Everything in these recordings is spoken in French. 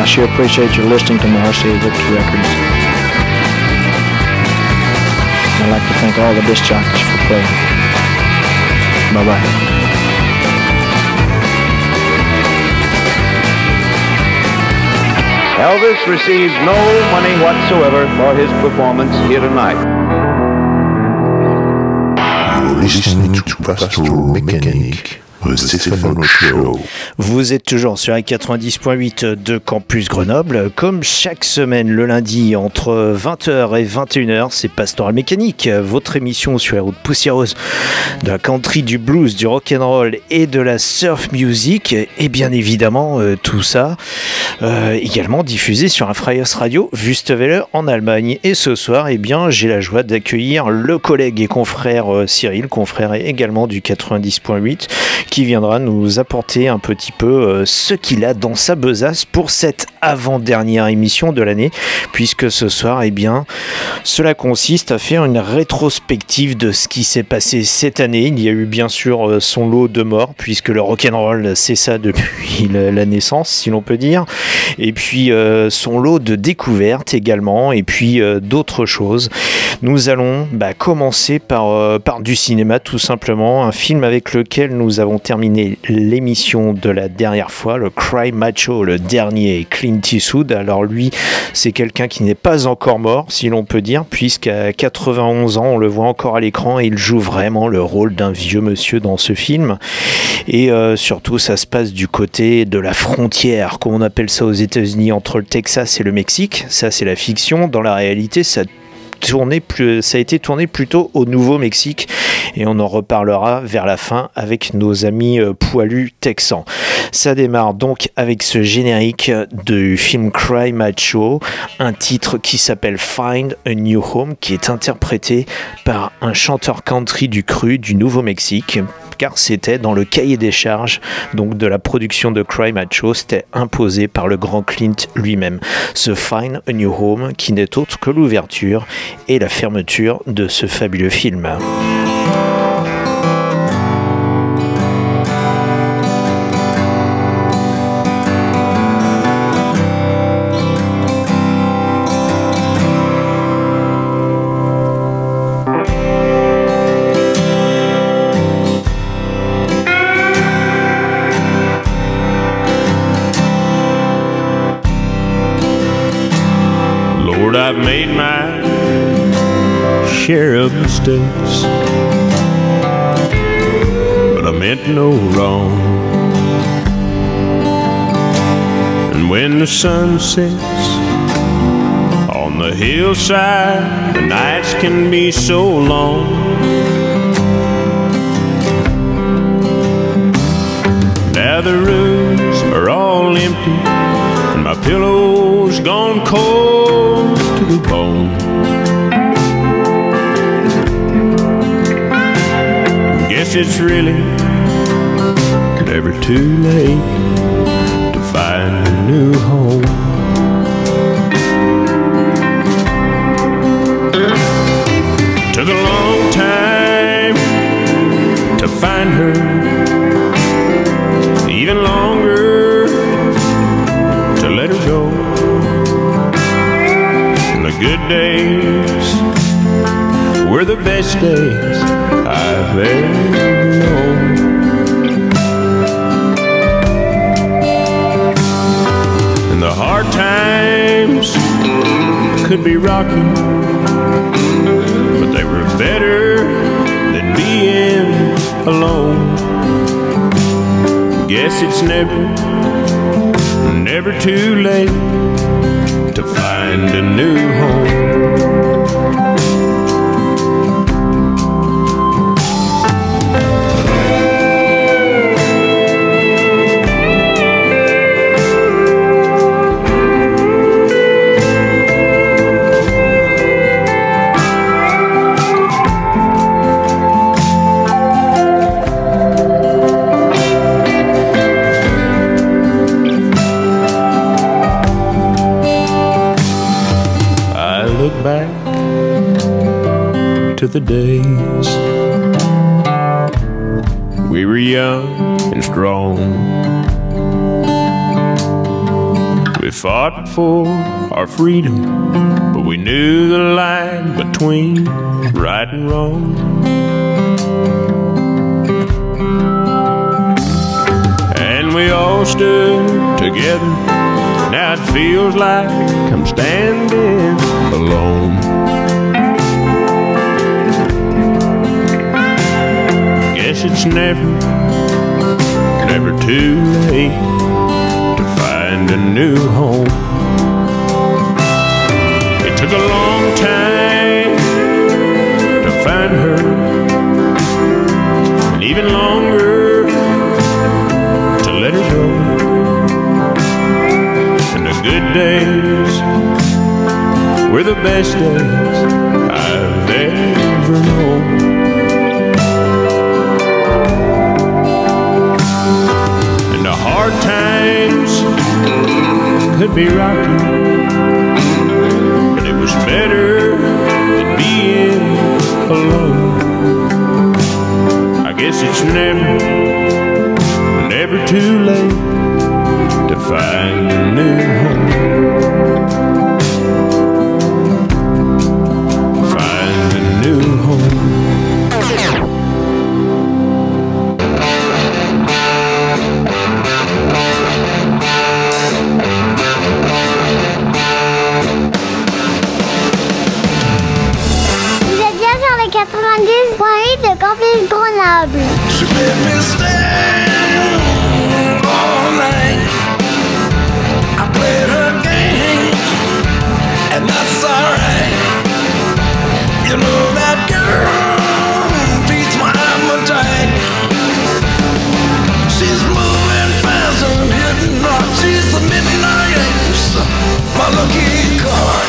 I sure appreciate you listening to my RCA Victor Records. I'd like to thank all the disc jockeys for playing. Bye-bye. Elvis receives no money whatsoever for his performance here tonight. You're listening to Pastoral Mécanique. Vous êtes toujours sur la 90.8 de Campus Grenoble. Comme chaque semaine, le lundi, entre 20h et 21h, c'est Pastoral Mécanique, votre émission sur les routes poussiéreuses de la country, du blues, du rock'n'roll et de la surf music. Et bien évidemment, tout ça également diffusé sur un Freyers Radio Wüstewelle en Allemagne. Et ce soir, eh bien, j'ai la joie d'accueillir le collègue et confrère Cyril, confrère également du 90.8, qui viendra nous apporter un petit peu ce qu'il a dans sa besace pour cette avant-dernière émission de l'année, puisque ce soir, eh bien, cela consiste à faire une rétrospective de ce qui s'est passé cette année. Il y a eu bien sûr son lot de morts, puisque le rock'n'roll, c'est ça depuis la naissance, si l'on peut dire, et puis son lot de découvertes également, et puis d'autres choses. Nous allons commencer par du cinéma, tout simplement, un film avec lequel nous avons terminé l'émission de la dernière fois, le Cry Macho, le dernier Clint Eastwood. Alors lui, c'est quelqu'un qui n'est pas encore mort, si l'on peut dire, puisqu'à 91 ans, on le voit encore à l'écran et il joue vraiment le rôle d'un vieux monsieur dans ce film. Et surtout, ça se passe du côté de la frontière, comme on appelle ça aux États-Unis, entre le Texas et le Mexique. Ça, c'est la fiction. Dans la réalité, ça a été tourné plutôt au Nouveau-Mexique et on en reparlera vers la fin avec nos amis poilus texans. Ça démarre donc avec ce générique du film Cry Macho, un titre qui s'appelle Find a New Home, qui est interprété par un chanteur country du cru du Nouveau-Mexique, car c'était dans le cahier des charges donc de la production de Cry Macho, c'était imposé par le grand Clint lui-même. Ce Find a New Home qui n'est autre que l'ouverture et la fermeture de ce fabuleux film. Lord, I've made my share of mistakes, but I meant no wrong. And when the sun sets on the hillside, the nights can be so long. Now the rooms are all empty and my pillow's gone cold to the bone. Guess it's really never too late to find a new home. Took a long time to find her, even longer to let her go. And the good days were the best days I've ever known. could be rocking, but they were better than being alone. Guess it's never too late to find a new home. To the days we were young and strong, we fought for our freedom, but we knew the line between right and wrong. And we all stood together. Now it feels like I'm standing alone. It's never too late to find a new home. It took a long time to find her, and even longer to let her go. And the good days were the best days I've ever known. Hard times could be rocky, but it was better than being alone. I guess it's never too late to find a new home. Find a new home. De Campus Grenoble. She made me stay all night. I played her game, and that's alright. You know that girl beats my appetite. She's moving fast and hitting hard. She's the midnight ace, my lucky card.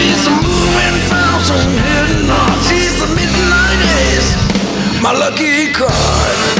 She's a moving fountain, hidden on. She's the midnight ace, my lucky card.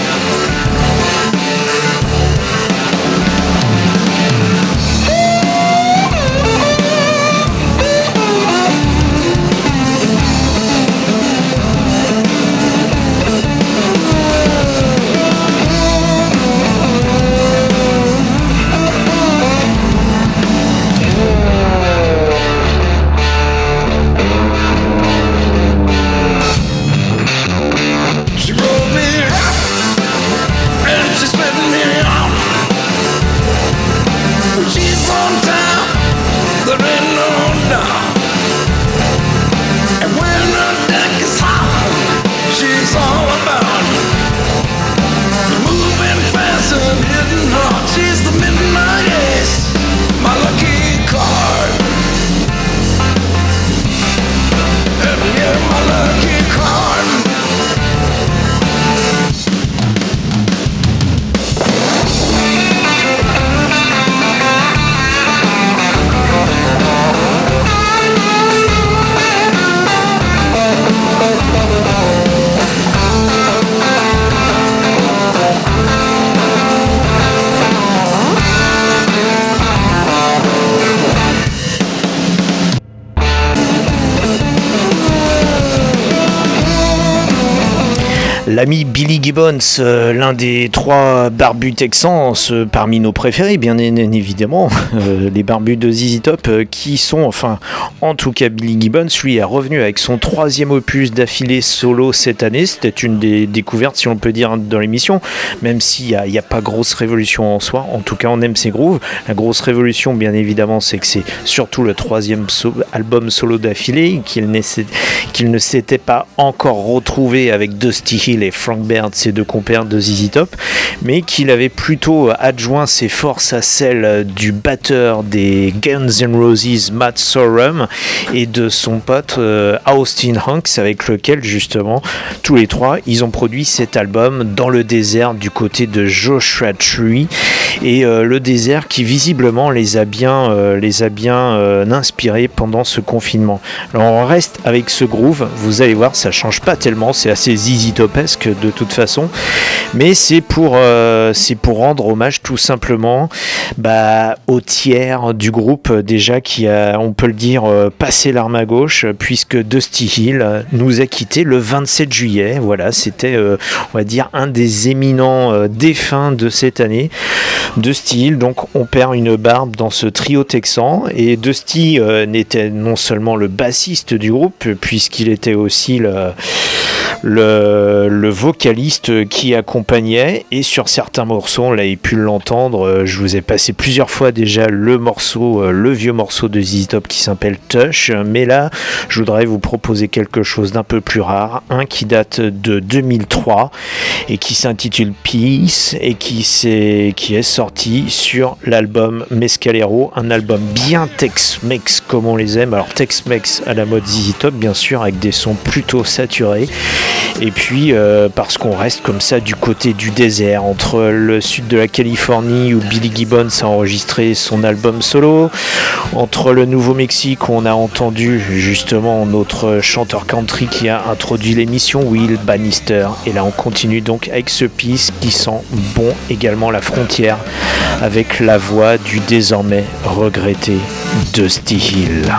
She rolled me up L'ami Billy Gibbons, l'un des trois barbus texans, parmi nos préférés, bien évidemment, les barbus de ZZ Top, qui sont, enfin, en tout cas Billy Gibbons, lui, est revenu avec son troisième opus d'affilée solo cette année. C'était une des découvertes, si on peut dire, dans l'émission, même s'il n'y a pas grosse révolution en soi. En tout cas, on aime ses grooves. La grosse révolution, bien évidemment, c'est que c'est surtout le troisième album solo d'affilée qu'il ne s'était pas encore retrouvé avec Dusty Hill et Frank Beard, ses deux compères de ZZ Top, mais qu'il avait plutôt adjoint ses forces à celles du batteur des Guns N' Roses, Matt Sorum, et de son pote Austin Hanks, avec lequel justement tous les trois ils ont produit cet album dans le désert du côté de Joshua Tree, et le désert qui visiblement les a bien inspirés pendant ce confinement. Alors on reste avec ce groove, vous allez voir, ça change pas tellement, c'est assez ZZ Top de toute façon, mais c'est pour rendre hommage tout simplement au tiers du groupe déjà qui a, on peut le dire, passé l'arme à gauche, puisque Dusty Hill nous a quitté le 27 juillet. Voilà, c'était on va dire un des éminents défunts de cette année. Dusty Hill, donc on perd une barbe dans ce trio texan, et Dusty n'était non seulement le bassiste du groupe, puisqu'il était aussi le vocaliste qui accompagnait, et sur certains morceaux on l'avait pu l'entendre. Je vous ai passé plusieurs fois déjà le vieux morceau de ZZ Top qui s'appelle Touch, mais là je voudrais vous proposer quelque chose d'un peu plus rare, qui date de 2003 et qui s'intitule Peace, et qui est sorti sur l'album Mescalero, un album bien Tex-Mex comme on les aime. Alors Tex-Mex à la mode ZZ Top bien sûr, avec des sons plutôt saturés. Et puis parce qu'on reste comme ça du côté du désert, entre le sud de la Californie où Billy Gibbons a enregistré son album solo, entre le Nouveau-Mexique où on a entendu justement notre chanteur country qui a introduit l'émission, Will Bannister, et là on continue donc avec ce Peace qui sent bon également la frontière, avec la voix du désormais regretté Dusty Hill.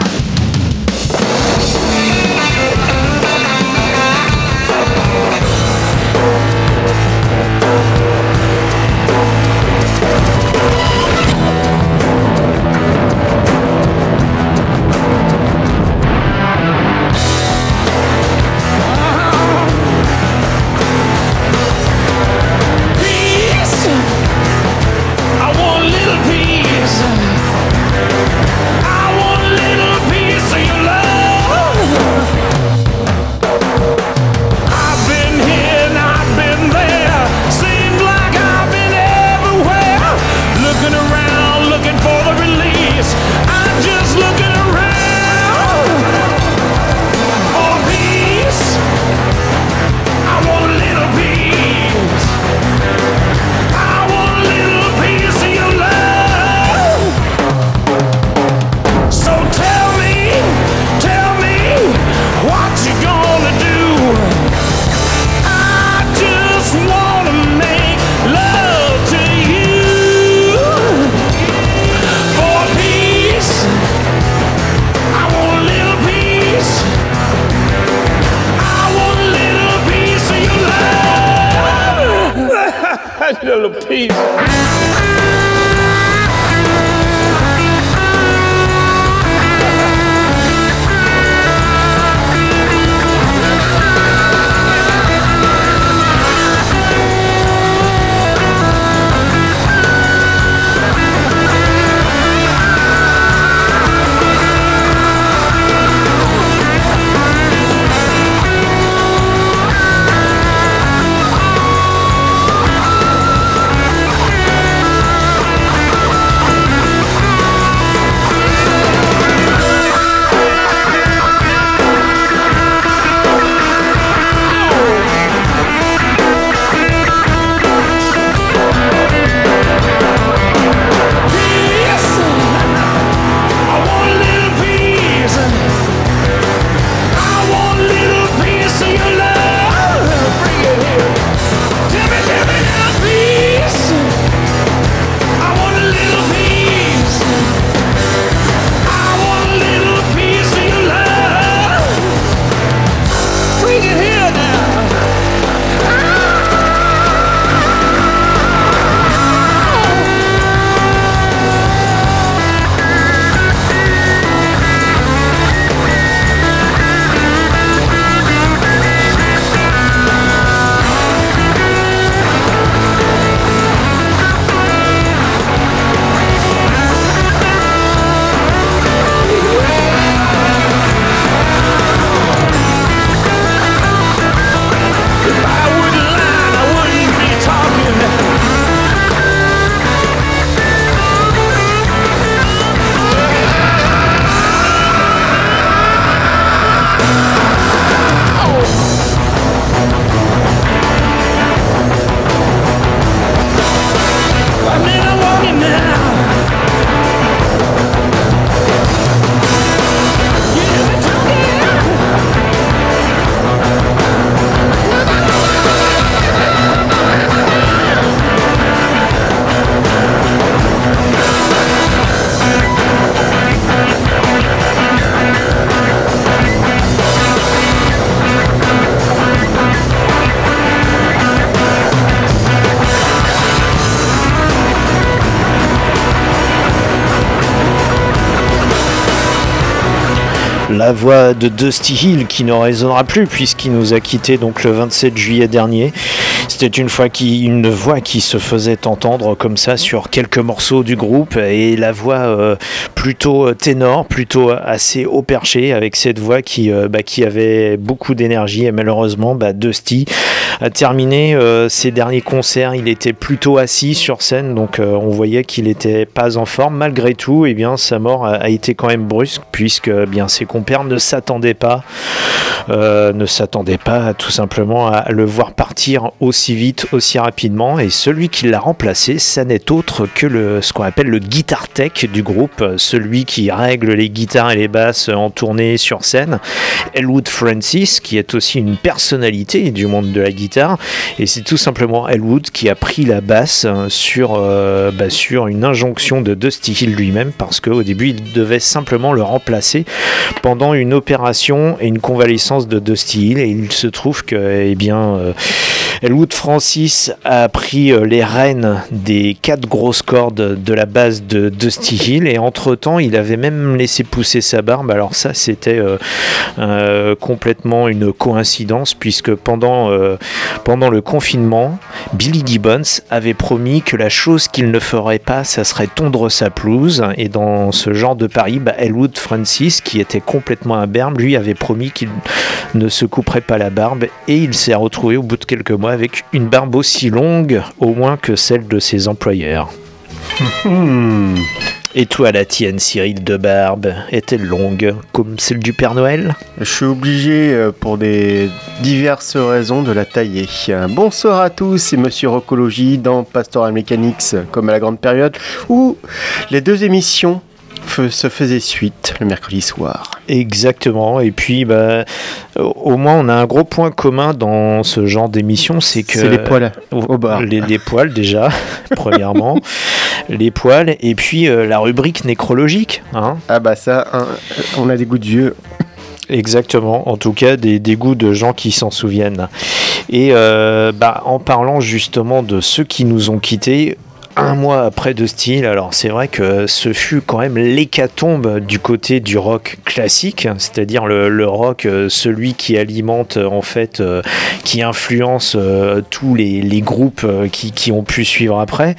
La voix de Dusty Hill qui n'en résonnera plus puisqu'il nous a quittés donc le 27 juillet dernier. C'était une voix qui se faisait entendre comme ça sur quelques morceaux du groupe, et la voix plutôt ténor, plutôt assez haut perché, avec cette voix qui avait beaucoup d'énergie. Et malheureusement Dusty a terminé ses derniers concerts, il était plutôt assis sur scène, donc on voyait qu'il n'était pas en forme. Malgré tout, eh bien, sa mort a été quand même brusque puisque ses compères ne s'attendaient pas tout simplement à le voir partir aussi vite, aussi rapidement. Et celui qui l'a remplacé, ça n'est autre que ce qu'on appelle le guitar tech du groupe, celui qui règle les guitares et les basses en tournée sur scène, Elwood Francis, qui est aussi une personnalité du monde de la guitare. Et c'est tout simplement Elwood qui a pris la basse sur une injonction de Dusty Hill lui-même, parce qu'au début il devait simplement le remplacer pendant une opération et une convalescence de Dusty Hill, et il se trouve que Elwood Francis a pris les rênes des 4 grosses cordes de la basse de Dusty Hill, et entre temps il avait même laissé pousser sa barbe. Alors ça, c'était complètement une coïncidence, puisque pendant le confinement, Billy Gibbons avait promis que la chose qu'il ne ferait pas, ça serait tondre sa pelouse, et dans ce genre de pari, Elwood Francis, qui était complètement imberbe, lui avait promis qu'il ne se couperait pas la barbe, et il s'est retrouvé au bout de quelques mois avec une barbe aussi longue au moins que celle de ses employeurs. Et toi, la tienne, Cyril de barbe, est-elle longue comme celle du Père Noël ? Je suis obligé, pour des diverses raisons, de la tailler. Bonsoir à tous, c'est Monsieur Rockologie dans Pastoral Mécanics, comme à la grande période, où les deux émissions se faisait suite le mercredi soir. Exactement, et puis au moins on a un gros point commun dans ce genre d'émission, c'est que... C'est les poils au bar. Les poils déjà, premièrement, les poils, et puis la rubrique nécrologique. Hein. Ah ça, on a des goûts de vieux. Exactement, en tout cas des goûts de gens qui s'en souviennent. Et en parlant justement de ceux qui nous ont quittés, un mois après Dusty Hill, alors c'est vrai que ce fut quand même l'hécatombe du côté du rock classique, c'est-à-dire le rock, celui qui alimente en fait, qui influence tous les groupes qui ont pu suivre après.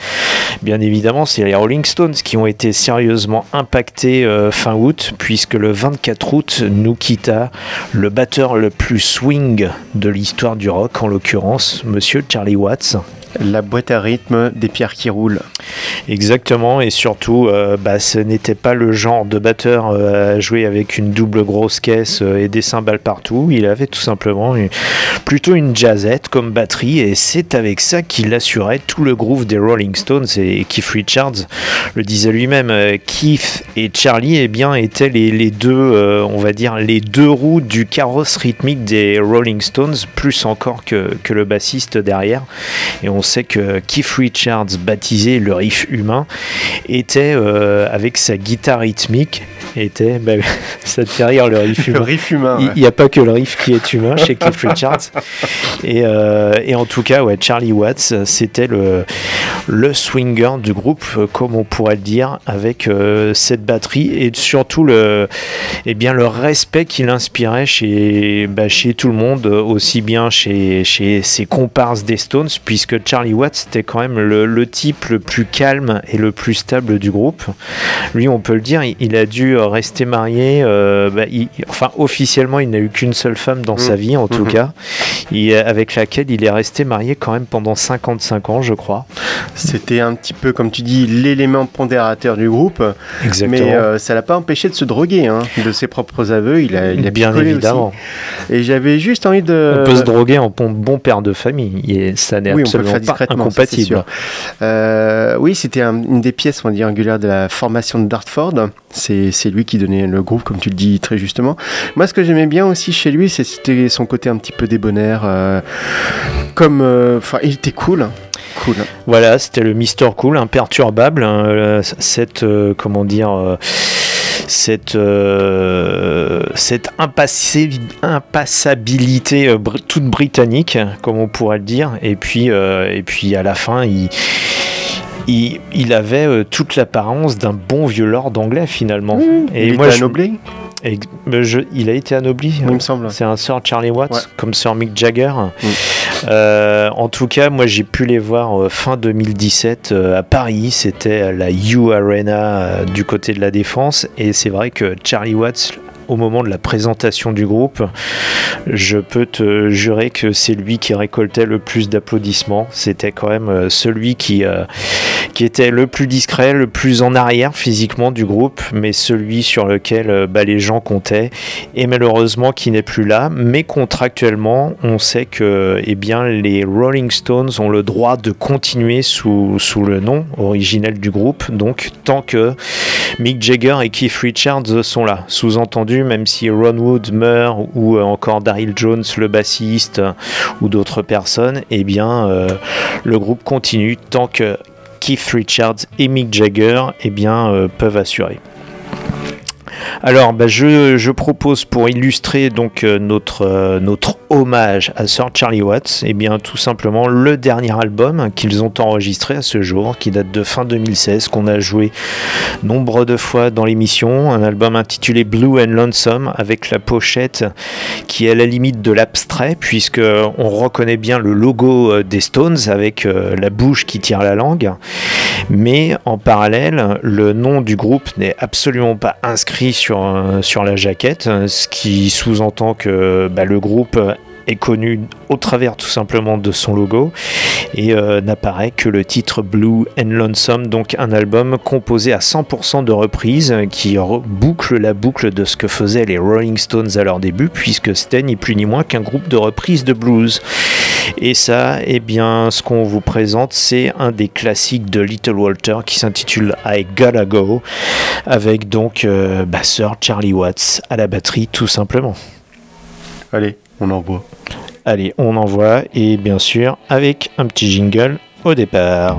Bien évidemment, c'est les Rolling Stones qui ont été sérieusement impactés fin août, puisque le 24 août nous quitta le batteur le plus swing de l'histoire du rock, en l'occurrence, monsieur Charlie Watts. La boîte à rythme des pierres qui roulent. Exactement, et surtout, ce n'était pas le genre de batteur à jouer avec une double grosse caisse et des cymbales partout. Il avait tout simplement plutôt une jazzette comme batterie, et c'est avec ça qu'il assurait tout le groove des Rolling Stones. Et Keith Richards le disait lui-même, Keith et Charlie étaient les deux, les deux roues du carrosse rythmique des Rolling Stones, plus encore que le bassiste derrière. Et on sait que Keith Richards, baptisé le riff humain, était avec sa guitare rythmique, ça te fait rire, le riff humain. Le riff humain, ouais. Il n'y a pas que le riff qui est humain chez Keith Richards. Et en tout cas, ouais, Charlie Watts, c'était le swinger du groupe, comme on pourrait le dire, avec cette batterie, et surtout le respect qu'il inspirait chez tout le monde, aussi bien chez ses comparses des Stones, puisque Charlie Watts était quand même le type le plus calme et le plus stable du groupe. Lui, on peut le dire, il a dû rester marié, officiellement il n'a eu qu'une seule femme dans sa vie, en tout cas, avec laquelle il est resté marié quand même pendant 55 ans, je crois. C'était un petit peu, comme tu dis, l'élément pondérateur du groupe. Exactement. Mais ça ne l'a pas empêché de se droguer, hein, de ses propres aveux, il a bien évidemment aussi. Et j'avais juste envie de... On peut se droguer en bon père de famille, et ça n'est absolument pas incompatible. Oui, c'était une des pièces, on va dire, angulaires de la formation de Dartford. C'est lui qui donnait le groupe, comme tu le dis très justement. Moi, ce que j'aimais bien aussi chez lui, c'était son côté un petit peu débonnaire. Il était cool. Cool. Voilà, c'était le Mister Cool, imperturbable. Cette impassabilité toute britannique, comme on pourrait le dire. Et puis à la fin, il avait toute l'apparence d'un bon vieux lord anglais, finalement. Mmh, et il était annoblé. Et, il a été anobli, il me semble. C'est un Sir Charlie Watts, comme Sir Mick Jagger. Oui. En tout cas, moi j'ai pu les voir fin 2017 à Paris. C'était à la U Arena du côté de la Défense. Et c'est vrai que Charlie Watts, au moment de la présentation du groupe, je peux te jurer que c'est lui qui récoltait le plus d'applaudissements. C'était quand même celui qui était le plus discret, le plus en arrière physiquement du groupe, mais celui sur lequel les gens comptaient, et malheureusement qui n'est plus là. Mais contractuellement, on sait que les Rolling Stones ont le droit de continuer sous le nom originel du groupe, donc tant que Mick Jagger et Keith Richards sont là. Sous-entendu, même si Ron Wood meurt, ou encore Daryl Jones, le bassiste, ou d'autres personnes, le groupe continue tant que Keith Richards et Mick Jagger peuvent assurer. Alors, je propose, pour illustrer donc notre hommage à Sir Charlie Watts, tout simplement le dernier album qu'ils ont enregistré à ce jour, qui date de fin 2016, qu'on a joué nombre de fois dans l'émission, un album intitulé Blue and Lonesome, avec la pochette qui est à la limite de l'abstrait, puisque on reconnaît bien le logo des Stones avec la bouche qui tire la langue, mais en parallèle, le nom du groupe n'est absolument pas inscrit sur la jaquette, ce qui sous-entend que le groupe est connu au travers tout simplement de son logo, et n'apparaît que le titre Blue and Lonesome, donc un album composé à 100% de reprises qui boucle la boucle de ce que faisaient les Rolling Stones à leur début, puisque c'était ni plus ni moins qu'un groupe de reprises de blues. Et ça, ce qu'on vous présente, c'est un des classiques de Little Walter qui s'intitule I Gotta Go, avec donc Sir Charlie Watts à la batterie tout simplement. Allez, on envoie. Allez, on envoie, et bien sûr avec un petit jingle au départ.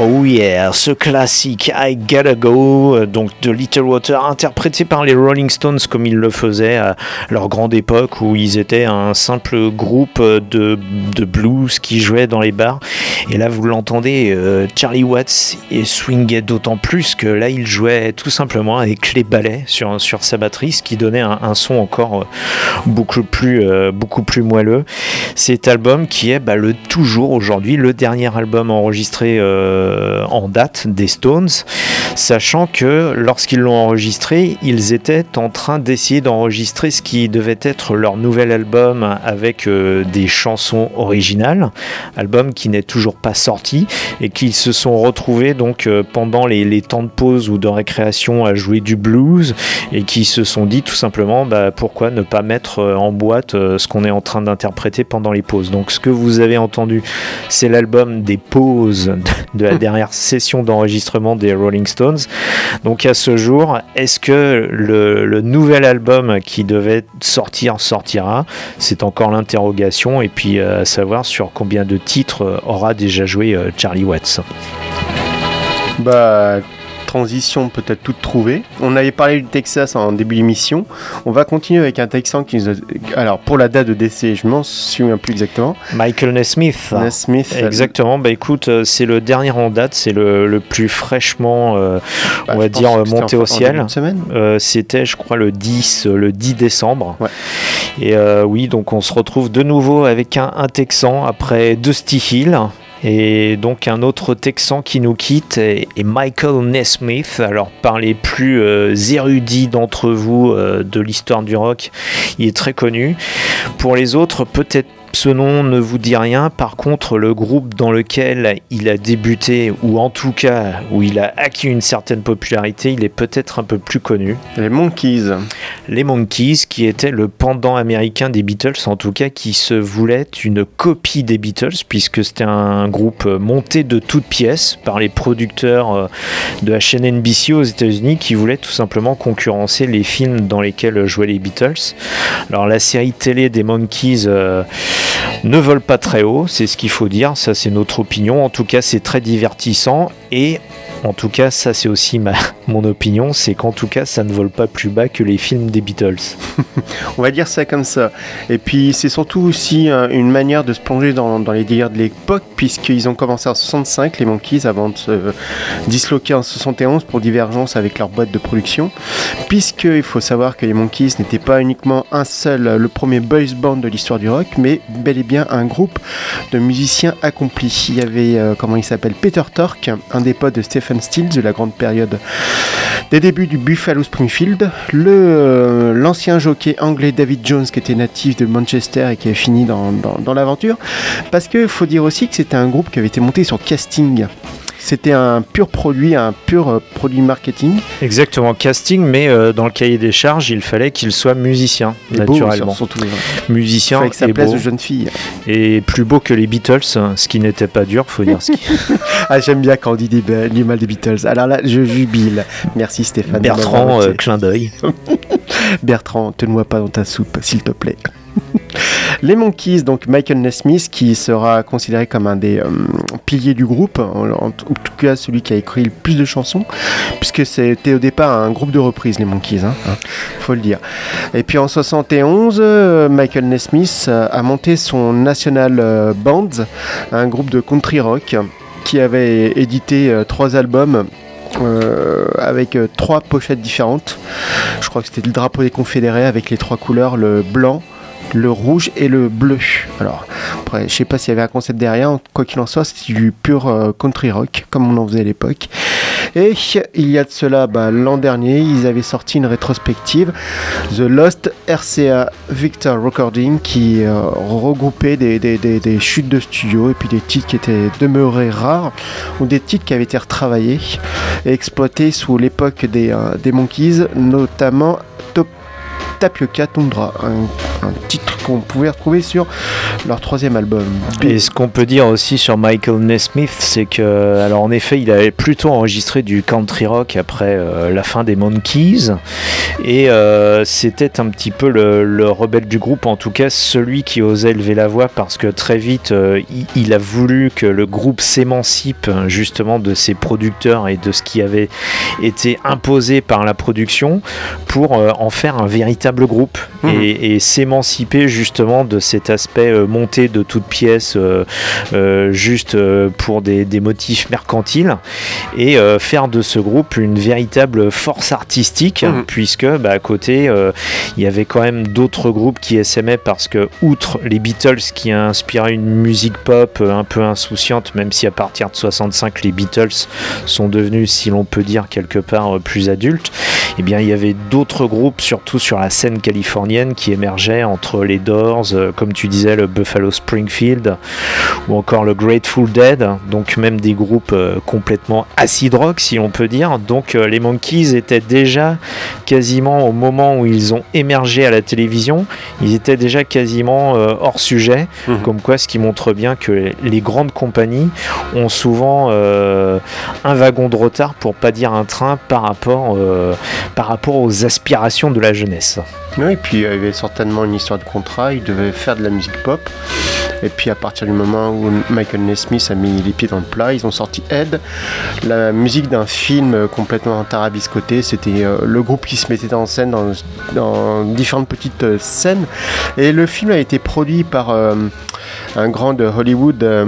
Oh yeah, ce classique I Gotta Go, donc de Little Walter, interprété par les Rolling Stones comme ils le faisaient à leur grande époque où ils étaient un simple groupe de blues qui jouait dans les bars. Et là vous l'entendez, Charlie Watts et swingait d'autant plus que là il jouait tout simplement avec les balais sur sa batterie, ce qui donnait un son encore beaucoup plus moelleux. Cet album qui est toujours aujourd'hui le dernier album enregistré en date des Stones, sachant que lorsqu'ils l'ont enregistré, ils étaient en train d'essayer d'enregistrer ce qui devait être leur nouvel album avec des chansons originales, album qui n'est toujours pas sorti et qu'ils se sont retrouvés donc pendant les temps de pause ou de récréation à jouer du blues et qui se sont dit tout simplement pourquoi ne pas mettre en boîte ce qu'on est en train d'interpréter pendant les pauses. Donc ce que vous avez entendu, c'est l'album des pauses de la dernière session d'enregistrement des Rolling Stones. Donc à ce jour, est-ce que le nouvel album qui devait sortir sortira ? C'est encore l'interrogation, et puis à savoir sur combien de titres aura déjà joué Charlie Watts. Transition peut-être toute trouvée. On avait parlé du Texas en début d'émission. On va continuer avec un Texan qui nous a... Alors, pour la date de décès, je m'en souviens plus exactement. Michael Nesmith. Exactement. Écoute, c'est le dernier en date. C'est le plus fraîchement, on va dire, monté au ciel. C'était, je crois, le 10 décembre. Ouais. Et oui, donc on se retrouve de nouveau avec un Texan après Dusty Hill. Et donc un autre Texan qui nous quitte est Michael Nesmith. Alors par les plus érudits d'entre vous de l'histoire du rock, il est très connu. Pour les autres, peut-être ce nom ne vous dit rien. Par contre, le groupe dans lequel il a débuté, ou en tout cas où il a acquis une certaine popularité, il est peut-être un peu plus connu. Les Monkees. Les Monkees, qui étaient le pendant américain des Beatles, en tout cas qui se voulait une copie des Beatles, puisque c'était un groupe monté de toutes pièces par les producteurs de la chaîne NBC aux États-Unis, qui voulaient tout simplement concurrencer les films dans lesquels jouaient les Beatles. Alors la série télé des Monkees ne volent pas très haut, c'est ce qu'il faut dire, ça c'est notre opinion, en tout cas c'est très divertissant et en tout cas ça c'est aussi mon opinion, c'est qu'en tout cas ça ne vole pas plus bas que les films des Beatles. On va dire ça comme ça, et puis c'est surtout aussi une manière de se plonger dans les délires de l'époque, puisqu'ils ont commencé en 65 les Monkees avant de se disloquer en 71 pour divergence avec leur boîte de production, puisqu'il faut savoir que les Monkees n'étaient pas uniquement le premier boys band de l'histoire du rock, mais bel et bien un groupe de musiciens accomplis. Il y avait, Peter Tork, un des potes de Stephen Stills de la grande période des débuts du Buffalo Springfield, l'ancien jockey anglais David Jones qui était natif de Manchester et qui avait fini dans l'aventure, parce qu'il faut dire aussi que c'était un groupe qui avait été monté sur casting. C'était un pur produit marketing. Exactement, casting, mais dans le cahier des charges, il fallait qu'il soit musicien, et naturellement. Musicien et beau. Il fallait que ça plaise aux jeunes filles. Et plus beau que les Beatles, ce qui n'était pas dur, faut dire. J'aime bien quand on dit du mal des Beatles. Alors là, je jubile. Merci Stéphane. Bertrand, clin d'œil. Bertrand, te noie pas dans ta soupe, s'il te plaît. Les Monkees, donc Michael Nesmith, qui sera considéré comme un des piliers du groupe, en tout cas celui qui a écrit le plus de chansons, puisque c'était au départ un groupe de reprises, les Monkees, faut le dire. Et puis en 71, Michael Nesmith a monté son National Band, un groupe de country rock qui avait édité 3 albums avec 3 pochettes différentes. Je crois que c'était le drapeau des Confédérés avec les 3 couleurs, le blanc, le rouge et le bleu. Alors, après, je sais pas s'il y avait un concept derrière, quoi qu'il en soit, c'est du pur country rock, comme on en faisait à l'époque. Et il y a de cela, l'an dernier, ils avaient sorti une rétrospective, The Lost RCA Victor Records, qui regroupait des chutes de studio et puis des titres qui étaient demeurés rares, ou des titres qui avaient été retravaillés et exploités sous l'époque des Monkees, notamment Top Tapioca Tundra, un titre qu'on pouvait retrouver sur leur troisième album. Et ce qu'on peut dire aussi sur Michael Nesmith, c'est que, alors en effet, il avait plutôt enregistré du country rock après la fin des Monkees, et c'était un petit peu le rebelle du groupe, en tout cas celui qui osait lever la voix, parce que très vite il a voulu que le groupe s'émancipe justement de ses producteurs et de ce qui avait été imposé par la production pour en faire un véritable groupe et s'émanciper justement de cet aspect monté de toutes pièces juste pour des motifs mercantiles et faire de ce groupe une véritable force artistique puisque à côté il y avait quand même d'autres groupes qui essaimaient, parce que outre les Beatles qui a inspiré une musique pop un peu insouciante, même si à partir de 65 les Beatles sont devenus, si l'on peut dire quelque part, plus adultes, et bien il y avait d'autres groupes surtout sur la scène californienne qui émergeaient, entre les Doors, comme tu disais, le Buffalo Springfield ou encore le Grateful Dead, donc même des groupes complètement acid rock si on peut dire. Donc les Monkees étaient déjà quasiment, au moment où ils ont émergé à la télévision, ils étaient déjà quasiment hors sujet, comme quoi, ce qui montre bien que les grandes compagnies ont souvent un wagon de retard, pour pas dire un train, par rapport aux aspirations de la jeunesse. Oui, et puis il y avait certainement une histoire de contrat, il devait faire de la musique pop, et puis à partir du moment où Michael Nesmith a mis les pieds dans le plat, ils ont sorti Head, la musique d'un film complètement tarabiscoté. C'était le groupe qui se mettait en scène dans différentes petites scènes, et le film a été produit par un grand de Hollywood,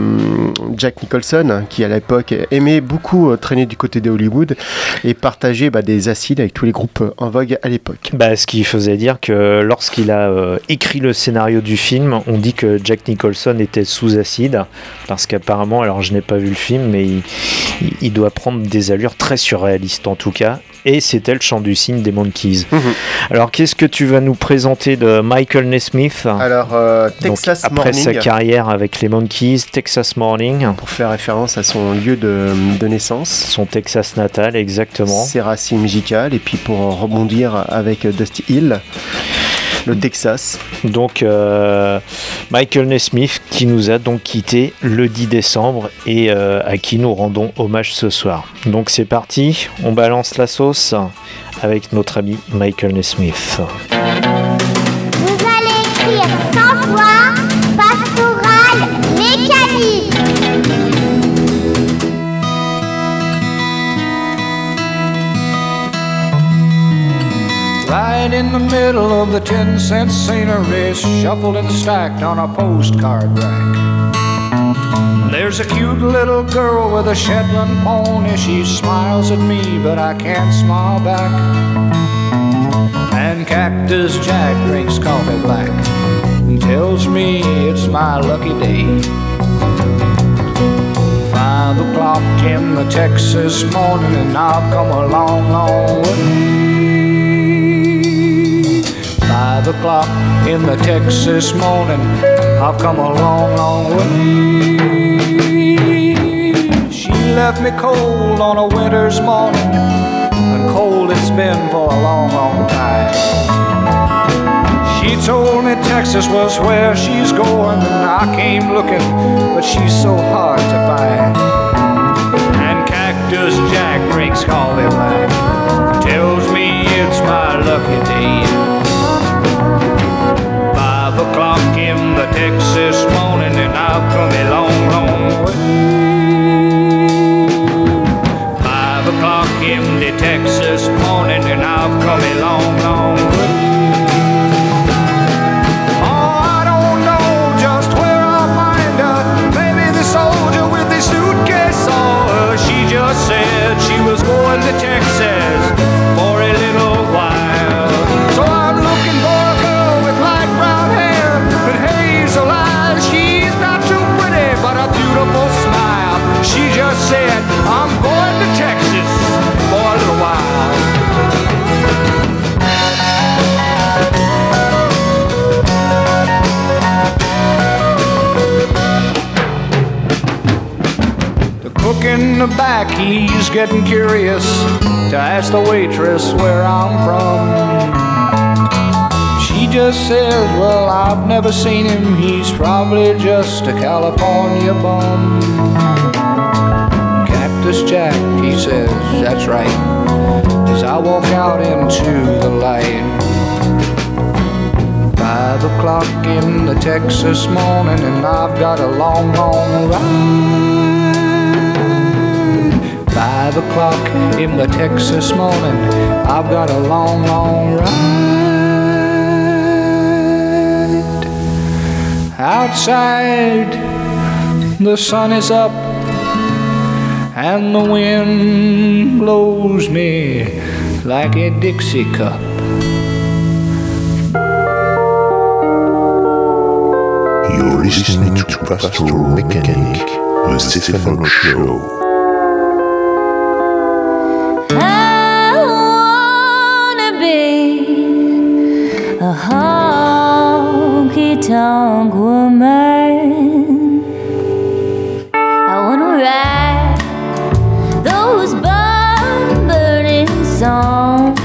Jack Nicholson, qui à l'époque aimait beaucoup traîner du côté de Hollywood et partager des acides avec tous les groupes en vogue à l'époque. Ce qui faisait dire que lorsqu'il a écrit le scénario du film, on dit que Jack Nicholson était sous acide, parce qu'apparemment, alors je n'ai pas vu le film, mais il doit prendre des allures très surréalistes en tout cas, et c'était le chant du cygne des Monkees. Alors qu'est-ce que tu vas nous présenter de Michael Nesmith? Alors Texas donc, après Morning, sa carrière avec les Monkees, Texas Morning, pour faire référence à son lieu de naissance, son Texas natal, exactement, ses racines musicales, et puis pour rebondir avec Dusty Hill, le Texas. Donc Michael Nesmith qui nous a donc quitté le 10 décembre et à qui nous rendons hommage ce soir. Donc c'est parti, on balance la sauce avec notre ami Michael Nesmith. Vous allez écrire sans voix, Pastoral Mécanique. Right in the middle of the 10-cent scenery, shuffled and stacked on a postcard rack. There's a cute little girl with a Shetland pony. She smiles at me, but I can't smile back. And Cactus Jack drinks coffee black and tells me it's my lucky day. 5 o'clock in the Texas morning, and I've come a long, long way. 5 o'clock in the Texas morning, I've come a long, long way. She left me cold on a winter's morning, and cold it's been for a long, long time. She told me Texas was where she's going, and I came looking, but she's so hard to find. And Cactus Jack drinks coffee black, tells me it's my lucky day. 5 o'clock in the Texas morning, and I've come a long, long way. 5 o'clock in the Texas morning, and I've come a long, long way. In the back, he's getting curious to ask the waitress where I'm from. just says, well, I've never seen him, he's probably just a California bum. Cactus Jack, he says, that's right, as I walk out into the light. 5 o'clock in the Texas morning, and I've got a long, long ride. 5 o'clock in the Texas morning, I've got a long, long ride. Outside, the sun is up, and the wind blows me like a Dixie cup. You're listening to Pastoral Mécanique, the City Folk Show. Honky-tonk woman, I wanna write those bum-burning songs.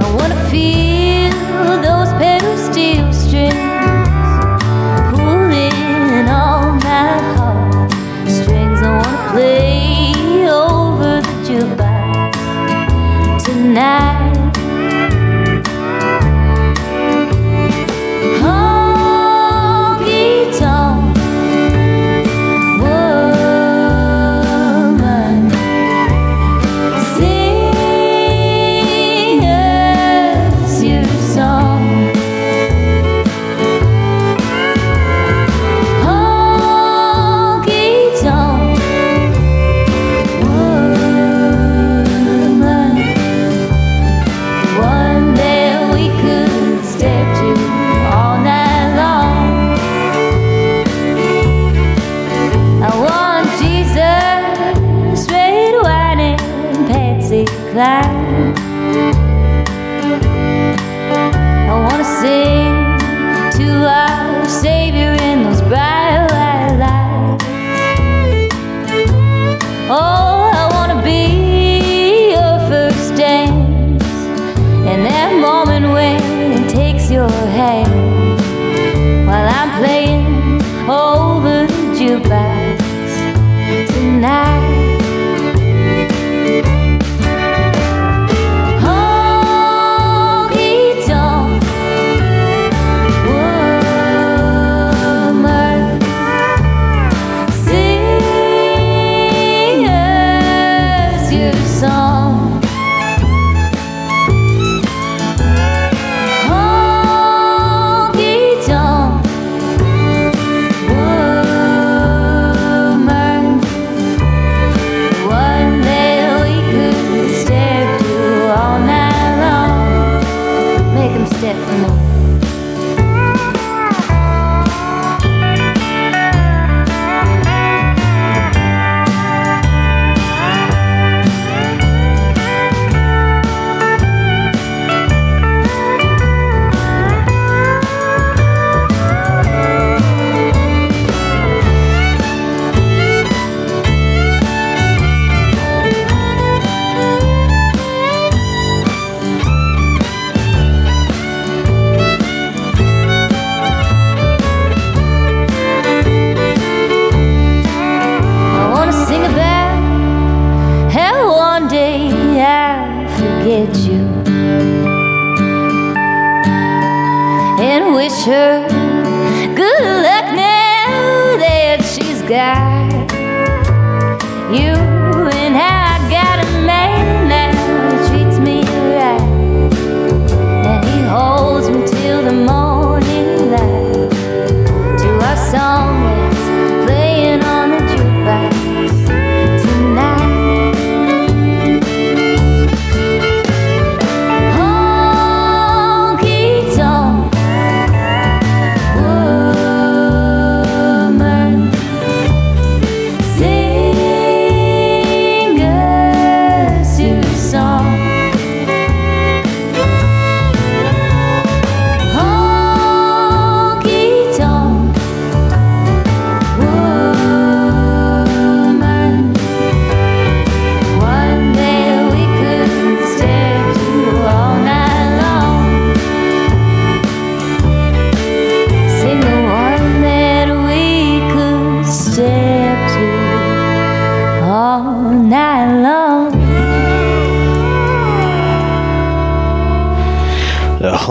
I wanna feel those pedal steel strings pulling on my heart strings. I wanna play over the jukebox tonight.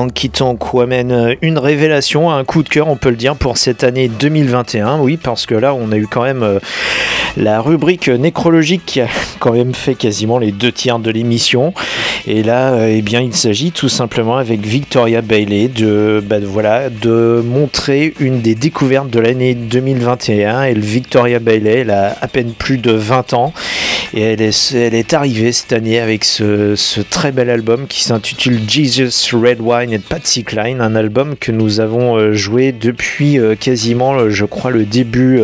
Frankie Tonk amène une révélation, un coup de cœur, on peut le dire, pour cette année 2021. Oui, parce que là, on a eu quand même la rubrique nécrologique qui a quand même fait quasiment les 2/3 de l'émission. Et là, eh bien, il s'agit tout simplement avec Victoria Bailey de montrer une des découvertes de l'année 2021. Et Victoria Bailey, elle a à peine plus de 20 ans. Et elle est arrivée cette année avec ce très bel album qui s'intitule Jesus, Red Wine and Patsy Cline, un album que nous avons joué depuis quasiment, je crois, le début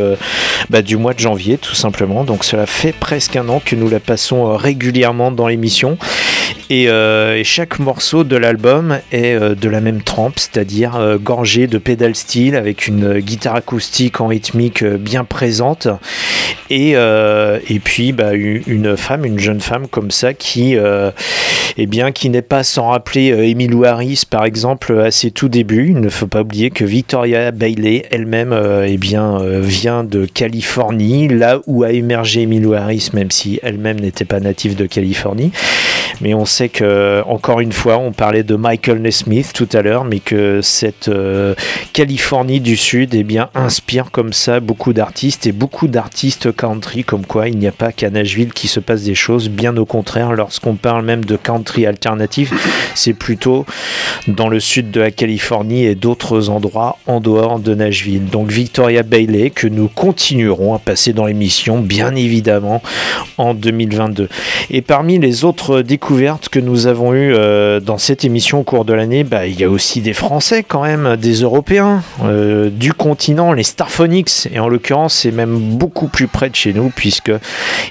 du mois de janvier, tout simplement. Donc cela fait presque un an que nous la passons régulièrement dans l'émission. Et chaque morceau de l'album est de la même trempe, c'est-à-dire gorgé de pédales steel avec une guitare acoustique en rythmique bien présente. Et puis une jeune femme comme ça qui n'est pas sans rappeler Emmylou Harris par exemple à ses tout débuts. Il ne faut pas oublier que Victoria Bailey elle-même vient de Californie, là où a émergé Emmylou Harris, même si elle-même n'était pas native de Californie. Mais on sait que, encore une fois, on parlait de Michael Nesmith tout à l'heure, mais que cette Californie du Sud inspire comme ça beaucoup d'artistes country, comme quoi il n'y a pas qu'à Nashville qui se passe des choses, bien au contraire, lorsqu'on parle même de country alternatif, c'est plutôt dans le sud de la Californie et d'autres endroits en dehors de Nashville. Donc Victoria Bailey, que nous continuerons à passer dans l'émission, bien évidemment, en 2022. Et parmi les autres découvertes que nous avons eues dans cette émission au cours de l'année, il y a aussi des Français quand même, des Européens du continent, les Starphonics, et en l'occurrence c'est même beaucoup plus près de chez nous puisque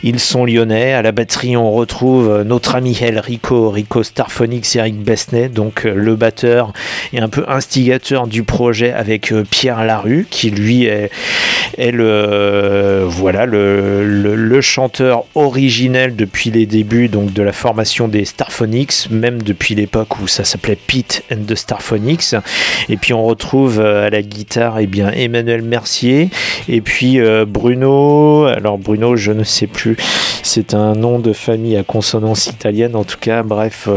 ils sont lyonnais. À la batterie on retrouve notre ami Rico Starphonics, Eric Besnay, donc le batteur et un peu instigateur du projet, avec Pierre Larue qui lui est le chanteur originel depuis les débuts donc de la formation des Starphonics, même depuis l'époque où ça s'appelait Pete and the Starphonics. Et puis on retrouve à la guitare Emmanuel Mercier, et puis Bruno, je ne sais plus, c'est un nom de famille à consonance italienne en tout cas, bref,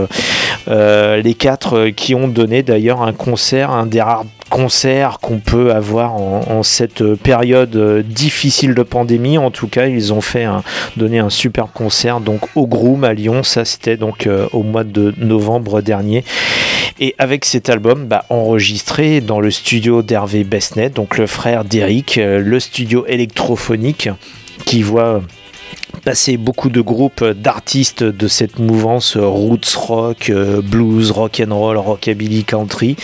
les quatre qui ont donné d'ailleurs un concert, un des rares concerts qu'on peut avoir en cette période difficile de pandémie. En tout cas, ils ont donné un super concert donc au Groom à Lyon, ça c'était donc au mois de novembre dernier. Et avec cet album enregistré dans le studio d'Hervé Besnay, donc le frère d'Eric, le studio électrophonique qui voit passer beaucoup de groupes d'artistes de cette mouvance roots rock, blues, rock'n'roll, rockabilly, country.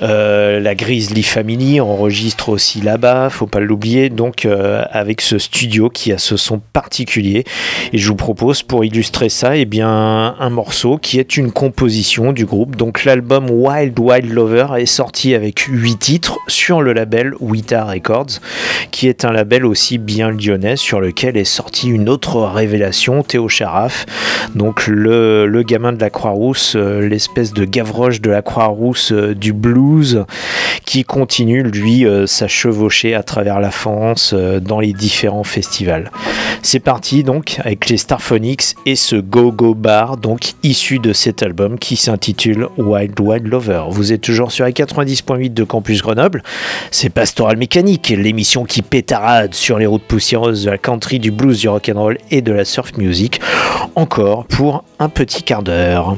La Grizzly Family enregistre aussi là-bas, faut pas l'oublier, donc avec ce studio qui a ce son particulier. Et je vous propose pour illustrer ça un morceau qui est une composition du groupe. Donc l'album Wild Wild Lover est sorti avec 8 titres sur le label Wita Records, qui est un label aussi bien lyonnais, sur lequel est sorti une autre révélation, Théo Charaf, donc le gamin de la Croix-Rousse, l'espèce de Gavroche de la Croix-Rousse du blues, qui continue lui sa chevauchée à travers la France dans les différents festivals. C'est parti donc avec les Starphonics et ce Go Go Bar, donc issu de cet album qui s'intitule Wild Wild Lover. Vous êtes toujours sur les 90.8 de Campus Grenoble, c'est Pastoral Mécanique, l'émission qui pétarade sur les routes poussiéreuses de la country, du blues, du rock'n'roll et de la surf music, encore pour un petit quart d'heure.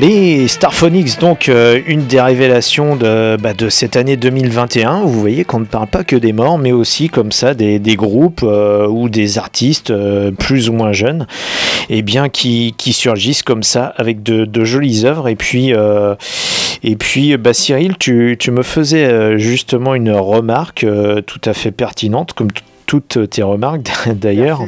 Les Starphonics, donc une des révélations de cette année 2021. Vous voyez qu'on ne parle pas que des morts, mais aussi comme ça des groupes ou des artistes plus ou moins jeunes, et bien qui surgissent comme ça avec de jolies œuvres. Et puis, Cyril, tu me faisais justement une remarque tout à fait pertinente, comme toutes tes remarques d'ailleurs.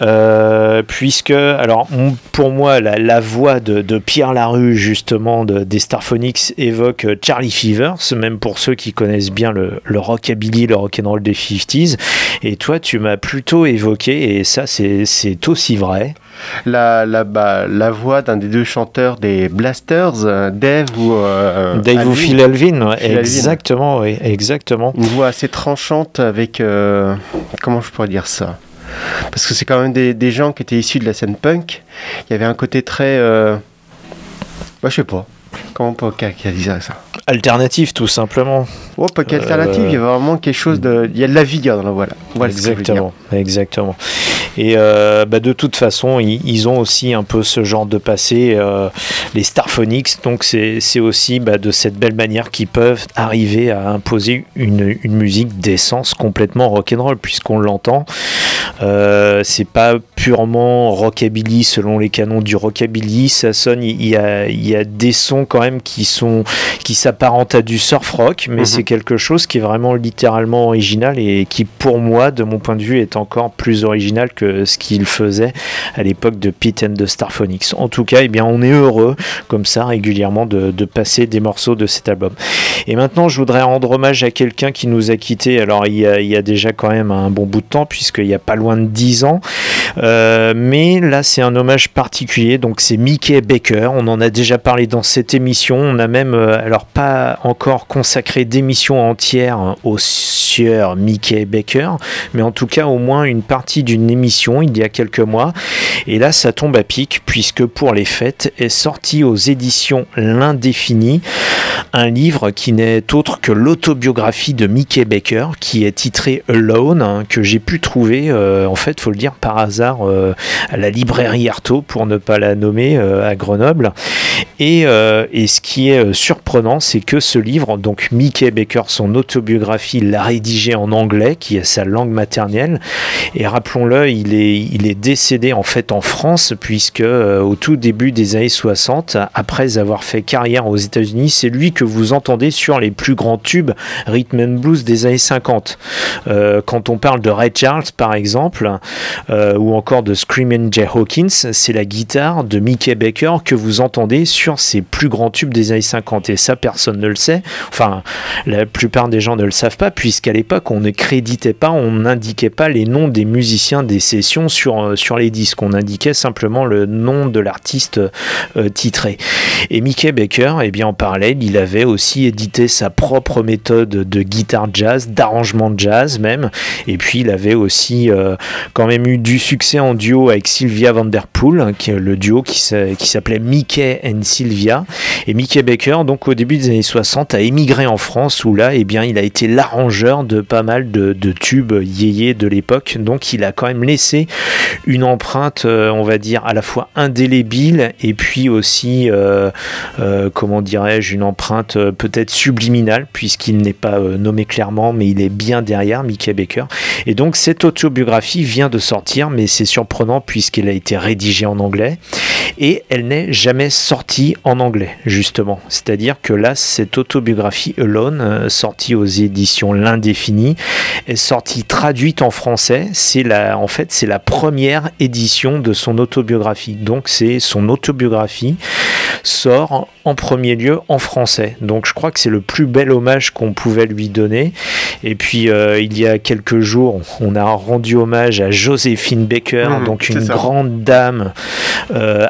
Merci, puisque alors pour moi la voix de Pierre Larue justement des Starphonics évoque Charlie Fevers, même pour ceux qui connaissent bien le rockabilly, le rock'n'roll des 50s, et toi tu m'as plutôt évoqué, et ça c'est aussi vrai, la voix d'un des deux chanteurs des Blasters, Dave ou Phil Alvin. Exactement, oui, exactement. Une voix assez tranchante avec comment je pourrais dire ça, parce que c'est quand même des gens qui étaient issus de la scène punk. Il y avait un côté très je sais pas comment on peut caractériser ça, alternatif tout simplement. Oh, pas qu'alternative, il y a vraiment quelque chose de... Il y a de la vigueur dans la voix là. Voilà, exactement. Et de toute façon, ils ont aussi un peu ce genre de passé, les Starphonics, donc c'est aussi de cette belle manière qu'ils peuvent arriver à imposer une musique d'essence complètement rock'n'roll, puisqu'on l'entend. C'est pas purement rockabilly selon les canons du rockabilly, ça sonne, il y a des sons quand même qui s'apparentent à du surf rock, mais c'est quelque chose qui est vraiment littéralement original et qui pour moi, de mon point de vue, est encore plus original que ce qu'il faisait à l'époque de Pete and the Starphonics. En tout cas, on est heureux comme ça régulièrement de passer des morceaux de cet album. Et maintenant, je voudrais rendre hommage à quelqu'un qui nous a quittés. Alors il y a déjà quand même un bon bout de temps, puisqu'il y a pas loin de 10 ans, mais là c'est un hommage particulier. Donc c'est Mickey Baker, on en a déjà parlé dans cette émission, on a même pas encore consacré d'émission entière au sieur Mickey Baker, mais en tout cas au moins une partie d'une émission il y a quelques mois, et là ça tombe à pic, puisque pour les fêtes est sorti aux éditions L'Indéfini un livre qui n'est autre que l'autobiographie de Mickey Baker, qui est titré Alone, que j'ai pu trouver en fait, faut le dire, par hasard à la librairie Artaud, pour ne pas la nommer, à Grenoble. Et ce qui est surprenant, c'est que ce livre, donc Mickey Baker, son autobiographie, l'a rédigé en anglais, qui est sa langue maternelle. Et rappelons-le, il est décédé en fait en France, puisque au tout début des années 60, après avoir fait carrière aux États-Unis, c'est lui que vous entendez sur les plus grands tubes rhythm and blues des années 50. Quand on parle de Ray Charles, par exemple, ou encore de Screamin' Jay Hawkins, c'est la guitare de Mickey Baker que vous entendez sur ses plus grands tubes des années 50, et ça personne ne le sait, enfin la plupart des gens ne le savent pas, puisqu'à l'époque on ne créditait pas, on n'indiquait pas les noms des musiciens des sessions sur les disques, on indiquait simplement le nom de l'artiste titré. Et Mickey Baker, en parallèle, il avait aussi édité sa propre méthode de guitare jazz, d'arrangement jazz même, et puis il avait aussi quand même eu du succès en duo avec Sylvia Vanderpool, qui est le duo qui s'appelait Mickey and Sylvia. Et Mickey Baker, donc au début des années 60, a émigré en France, où là il a été l'arrangeur de pas mal de tubes yéyés de l'époque, donc il a quand même laissé une empreinte, on va dire, à la fois indélébile et puis aussi comment dirais-je, une empreinte peut-être subliminale, puisqu'il n'est pas nommé clairement, mais il est bien derrière, Mickey Baker. Et donc cette autobiographie vient de sortir, mais c'est surprenant puisqu'elle a été rédigée en anglais et elle n'est jamais sortie en anglais, justement. C'est-à-dire que là, cette autobiographie Alone, sortie aux éditions L'Indéfini, est sortie traduite en français. C'est la première édition de son autobiographie. Donc c'est son autobiographie sort en premier lieu en français. Donc je crois que c'est le plus bel hommage qu'on pouvait lui donner. Et puis il y a quelques jours, on a rendu hommage à Joséphine Baker, donc une grande dame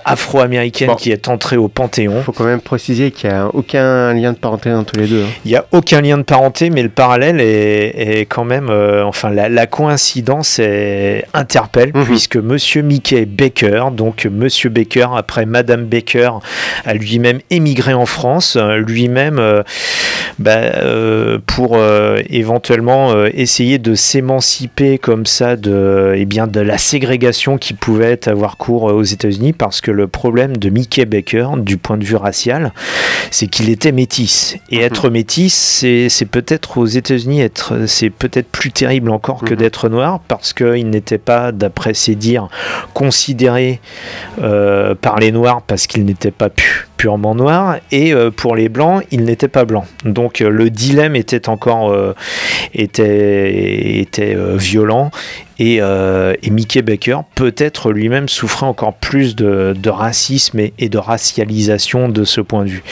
afro-américaine qui est entrée au Panthéon. Il faut quand même préciser qu'il n'y a aucun lien de parenté entre les deux. Il n'y a aucun lien de parenté, mais le parallèle est quand même... la coïncidence interpelle, puisque Monsieur Mickey Baker, donc Monsieur Baker après Madame Baker, a lui-même émigré en France, lui-même pour éventuellement essayer de s'émanciper comme ça de la ségrégation qui pouvait avoir cours aux États-Unis, parce que le problème de Mickey Baker, du point de vue racial, c'est qu'il était métis. Et être métis, c'est peut-être aux États-Unis, c'est peut-être plus terrible encore que d'être noir, parce qu'il n'était pas, d'après ses dires, considéré par les noirs parce qu'il n'était pas purement noir, et pour les blancs, il n'était pas blanc. Donc le dilemme était encore violent. Et Mickey Baker peut-être lui-même souffrait encore plus de racisme et de racialisation de ce point de vue.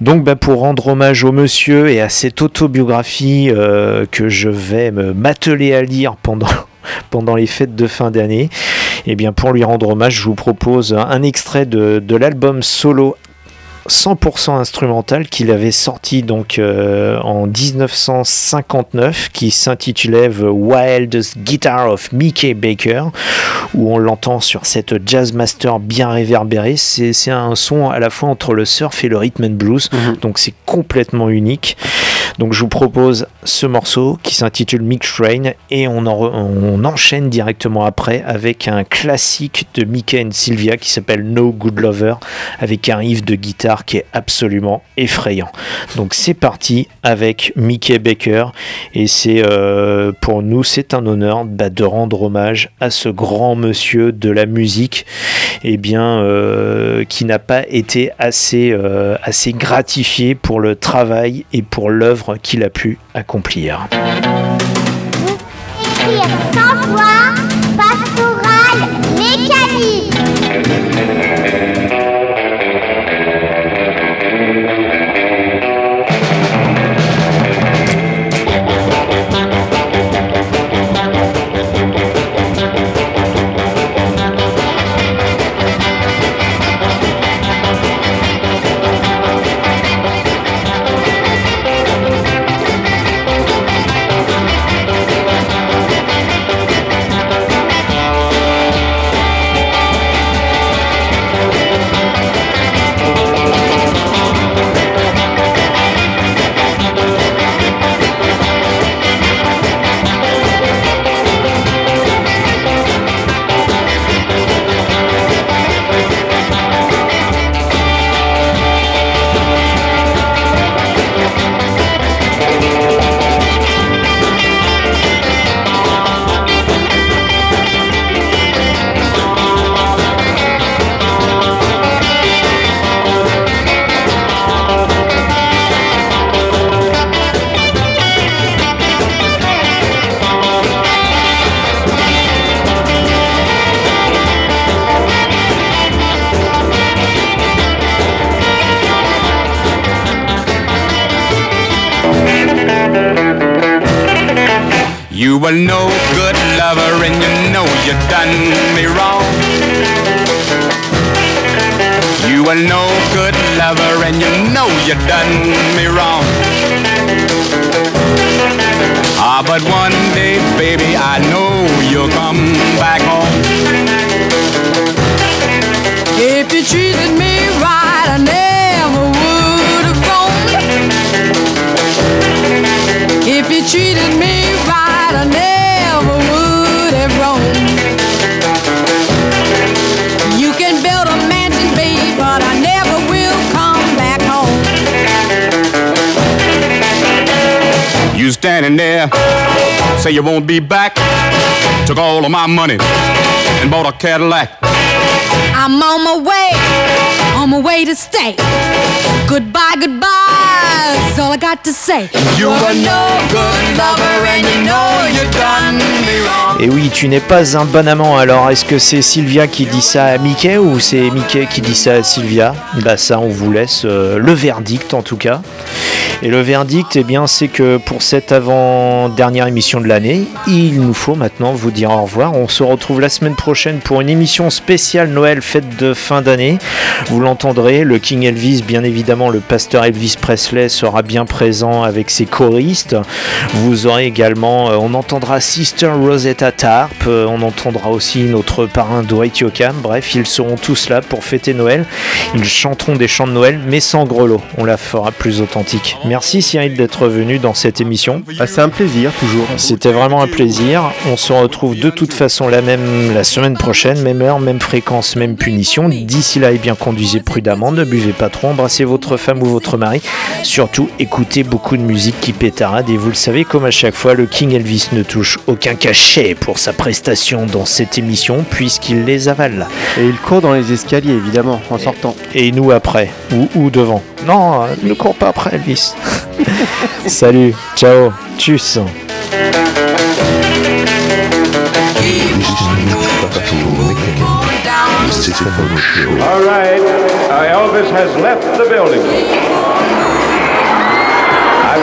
Donc pour rendre hommage au monsieur et à cette autobiographie que je vais me m'atteler à lire pendant les fêtes de fin d'année, et bien pour lui rendre hommage, je vous propose un extrait de l'album solo 100% instrumental qu'il avait sorti donc en 1959, qui s'intitulait The Wildest Guitar of Mickey Baker, où on l'entend sur cette Jazzmaster bien réverbérée. C'est un son à la fois entre le surf et le rhythm and blues, donc c'est complètement unique. Donc je vous propose ce morceau qui s'intitule Mick Train, et on enchaîne directement après avec un classique de Mickey and Sylvia qui s'appelle No Good Lover, avec un riff de guitare qui est absolument effrayant. Donc c'est parti avec Mickey Baker, et pour nous c'est un honneur de rendre hommage à ce grand monsieur de la musique, qui n'a pas été assez gratifié pour le travail et pour l'œuvre qu'il a pu accomplir. Sans voix, pastorale, mécanique. You a no good lover, and you know you done me wrong. You a no good lover, and you know you done me wrong. Ah, but one day, baby, I know you'll come back home. If you treated me right, I never would have gone. If you treated me right, I never would have roamed. You can build a mansion, babe, but I never will come back home. You standing there, say you won't be back. Took all of my money and bought a Cadillac. I'm on my way to stay. Goodbye, goodbye, that's all I got to say. You were no good lover and you know you done me wrong. Et oui, tu n'es pas un bon amant. Alors, est-ce que c'est Sylvia qui dit ça à Mickey, ou c'est Mickey qui dit ça à Sylvia ? Ça, on vous laisse le verdict en tout cas. Et le verdict, c'est que pour cette avant-dernière émission de l'année, il nous faut maintenant vous dire au revoir. On se retrouve la semaine prochaine pour une émission spéciale Noël, fête de fin d'année. Vous entendrez. Le King Elvis, bien évidemment, le pasteur Elvis Presley sera bien présent avec ses choristes. Vous aurez également, on entendra Sister Rosetta Tharpe, on entendra aussi notre parrain Dwight Yoakam. Bref, ils seront tous là pour fêter Noël. Ils chanteront des chants de Noël, mais sans grelots. On la fera plus authentique. Merci Cyril d'être venu dans cette émission. Ah, c'est un plaisir, toujours. C'était vraiment un plaisir. On se retrouve de toute façon la semaine prochaine, même heure, même fréquence, même punition. D'ici là, eh bien, conduisez prudemment, ne buvez pas trop, embrassez votre femme ou votre mari. Surtout, écoutez beaucoup de musique qui pétarade. Et vous le savez, comme à chaque fois, le King Elvis ne touche aucun cachet pour sa prestation dans cette émission, puisqu'il les avale. Et il court dans les escaliers, évidemment, en sortant. Et nous après, ou devant. Non, ne cours pas après, Elvis. Salut, ciao, tchuss. All right, Elvis has left the building. I've